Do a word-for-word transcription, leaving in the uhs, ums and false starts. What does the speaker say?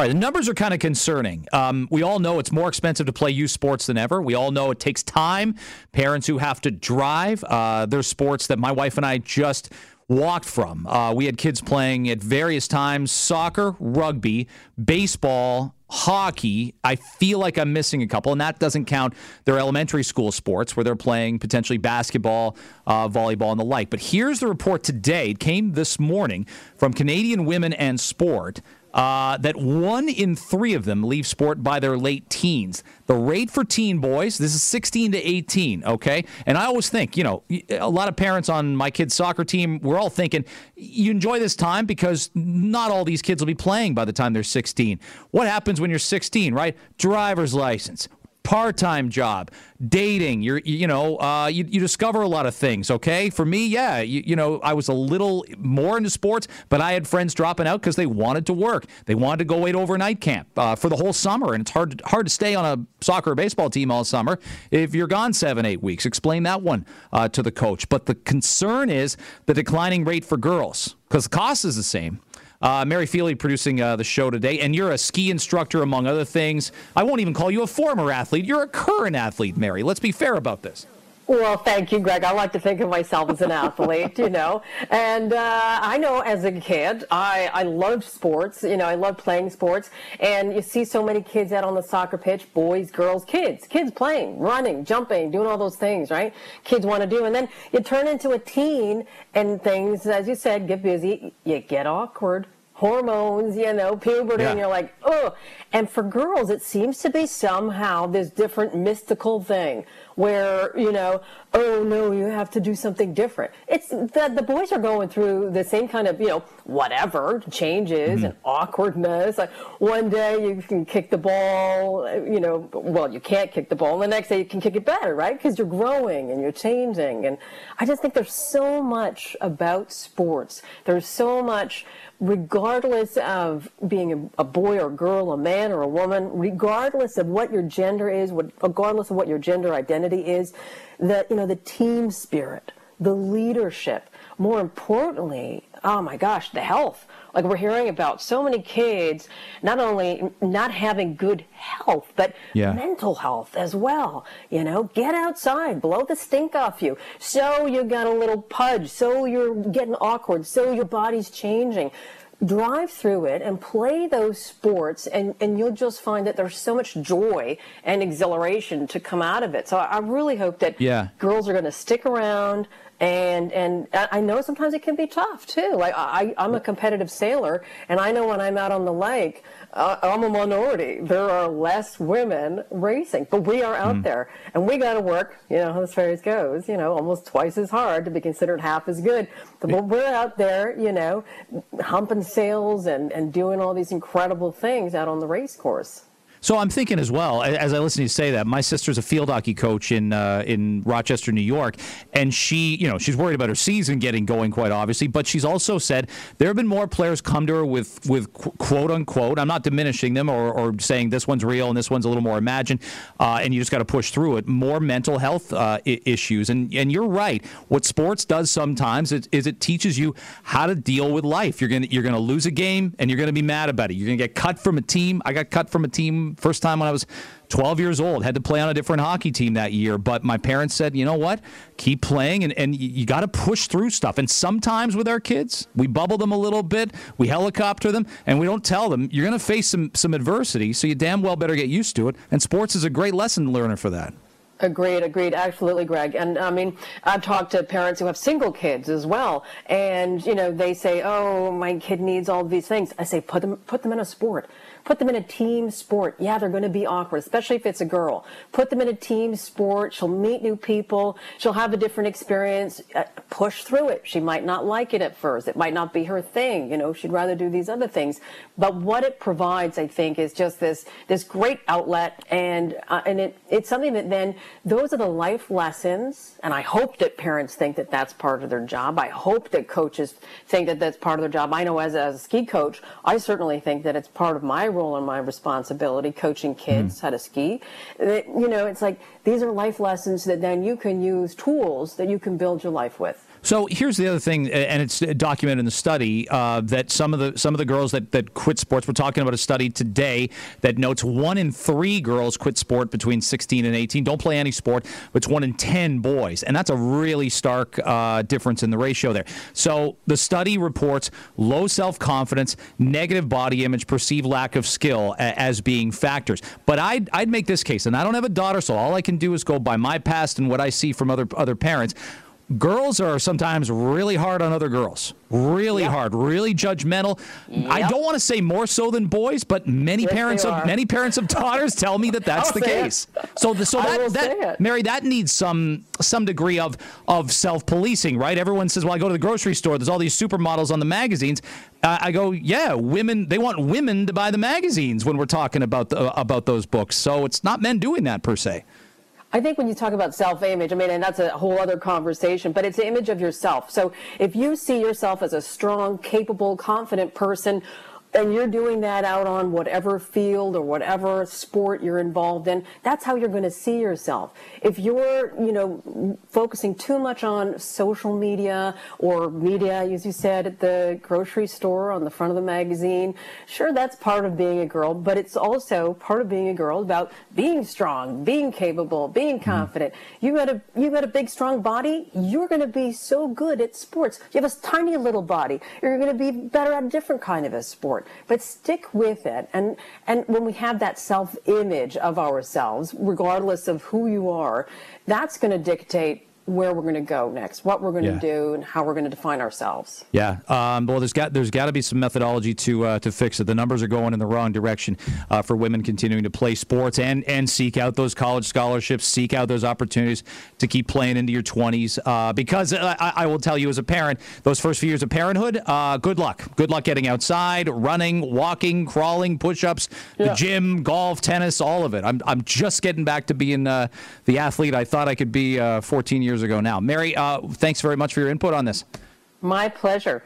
All right, the numbers are kind of concerning. Um, we all know it's more expensive to play youth sports than ever. We all know it takes time. Parents who have to drive, uh, there's sports that my wife and I just walked from. Uh, we had kids playing at various times, soccer, rugby, baseball, hockey. I feel like I'm missing a couple, and that doesn't count their elementary school sports where they're playing potentially basketball, uh, volleyball, and the like. But here's the report today. It came this morning from Canadian Women and Sport uh, that one in three of them leave sport by their late teens. The rate for teen boys, this is sixteen to eighteen, okay? And I always think, you know, a lot of parents on my kids' soccer team, we're all thinking, you enjoy this time because not all these kids will be playing by the time they're sixteen. What happens when you're sixteen, right? Driver's license, part-time job, dating, you're, you know, uh, you, you discover a lot of things, okay? For me, yeah, you, you know, I was a little more into sports, but I had friends dropping out because they wanted to work. They wanted to go away to overnight camp uh, for the whole summer, and it's hard, hard to stay on a soccer or baseball team all summer if you're gone seven, eight weeks. Explain that one uh, to the coach. But the concern is the declining rate for girls because the cost is the same. Uh, Mary Feely producing uh, the show today, and you're a ski instructor, among other things. I won't even call you a former athlete. You're a current athlete, Mary. Let's be fair about this. Well, thank you, Greg. I like to think of myself as an athlete, you know. And uh, I know as a kid, I, I loved sports. You know, I loved playing sports. And you see so many kids out on the soccer pitch, boys, girls, kids. Kids playing, running, jumping, doing all those things, right? Kids want to do. And then you turn into a teen and things, as you said, get busy. You get awkward. Hormones, you know, puberty, yeah. And you're like, oh. And for girls, it seems to be somehow this different mystical thing where, you know, oh, no, you have to do something different. It's that the boys are going through the same kind of, you know, whatever, changes mm-hmm. and awkwardness. Like one day you can kick the ball, you know, well, you can't kick the ball. And the next day you can kick it better, right? Because you're growing and you're changing. And I just think there's so much about sports. There's so much... Regardless of being a, a boy or girl, a man or a woman, regardless of what your gender is, what, regardless of what your gender identity is, the, you know, the team spirit, the leadership, more importantly, oh my gosh, the health. Like we're hearing about so many kids not only not having good health, but yeah. mental health as well. You know, get outside, blow the stink off you. So you got a little pudge, so you're getting awkward, so your body's changing. Drive through it and play those sports, and, and you'll just find that there's so much joy and exhilaration to come out of it. So I really hope that yeah. girls are going to stick around. And and I know sometimes it can be tough, too. Like I, I'm a competitive sailor, and I know when I'm out on the lake, uh, I'm a minority. There are less women racing, but we are out mm. there. And we got to work, you know, how this phrase goes, you know, almost twice as hard to be considered half as good. But yeah. we're out there, you know, humping sails and, and doing all these incredible things out on the race course. So I'm thinking as well, as I listen to you say that, my sister's a field hockey coach in uh, in Rochester, New York, and she, you know, she's worried about her season getting going, quite obviously, but she's also said there have been more players come to her with, with quote-unquote, I'm not diminishing them or, or saying this one's real and this one's a little more imagined, uh, and you just got to push through it, more mental health uh, I- issues. And, and you're right. What sports does sometimes is, is it teaches you how to deal with life. You're going you're going to lose a game, and you're going to be mad about it. You're going to get cut from a team. I got cut from a team first time when I was twelve years old, had to play on a different hockey team that year. But my parents said, you know what? Keep playing, and, and you got to push through stuff. And sometimes with our kids, we bubble them a little bit, we helicopter them, and we don't tell them, you're going to face some, some adversity, so you damn well better get used to it. And sports is a great lesson learner for that. Agreed, agreed. Absolutely, Greg. And I mean, I've talked to parents who have single kids as well. And, you know, they say, oh, my kid needs all these things. I say, put them, put them in a sport. Put them in a team sport. Yeah, they're going to be awkward, especially if it's a girl. Put them in a team sport. She'll meet new people. She'll have a different experience. Uh, push through it. She might not like it at first. It might not be her thing. You know, she'd rather do these other things. But what it provides, I think, is just this this great outlet. And uh, and it it's something that then, those are the life lessons. And I hope that parents think that that's part of their job. I hope that coaches think that that's part of their job. I know as, as a ski coach, I certainly think that it's part of my role and my responsibility coaching kids mm. how to ski. That, you know, it's like these are life lessons that then you can use, tools that you can build your life with. So here's the other thing, and it's documented in the study, uh, that some of the some of the girls that, that quit sports, we're talking about a study today that notes one in three girls quit sport between sixteen and eighteen, don't play any sport, but it's one in ten boys. And that's a really stark uh, difference in the ratio there. So the study reports low self-confidence, negative body image, perceived lack of skill a- as being factors. But I'd, I'd make this case, and I don't have a daughter, so all I can do is go by my past and what I see from other other parents. Girls are sometimes really hard on other girls, really yep. hard, really judgmental. Yep. I don't want to say more so than boys, but many yes, parents of many parents of daughters tell me that that's the case. It. So, the, so that, that Mary, that needs some some degree of of self-policing, right? Everyone says, "Well, I go to the grocery store. There's all these supermodels on the magazines." Uh, I go, "Yeah, women. They want women to buy the magazines when we're talking about the, uh, about those books." So it's not men doing that per se. I think when you talk about self-image, I mean, and that's a whole other conversation, but it's the image of yourself. So if you see yourself as a strong, capable, confident person, and you're doing that out on whatever field or whatever sport you're involved in, that's how you're going to see yourself. If you're, you know, focusing too much on social media or media, as you said, at the grocery store, on the front of the magazine, sure, that's part of being a girl, but it's also part of being a girl about being strong, being capable, being confident. You got a, you got a big, strong body, you're going to be so good at sports. You have a tiny little body, you're going to be better at a different kind of a sport. But stick with it, and and when we have that self-image of ourselves, regardless of who you are, that's going to dictate where we're going to go next, what we're going yeah. to do, and how we're going to define ourselves. Yeah. Um, well, there's got there's got to be some methodology to uh, to fix it. The numbers are going in the wrong direction uh, for women continuing to play sports and and seek out those college scholarships, seek out those opportunities to keep playing into your twenties. Uh, because I, I will tell you, as a parent, those first few years of parenthood, uh, good luck. Good luck getting outside, running, walking, crawling, push-ups, yeah. the gym, golf, tennis, all of it. I'm I'm just getting back to being uh, the athlete I thought I could be uh, fourteen years ago now. Mary, uh, thanks very much for your input on this. My pleasure.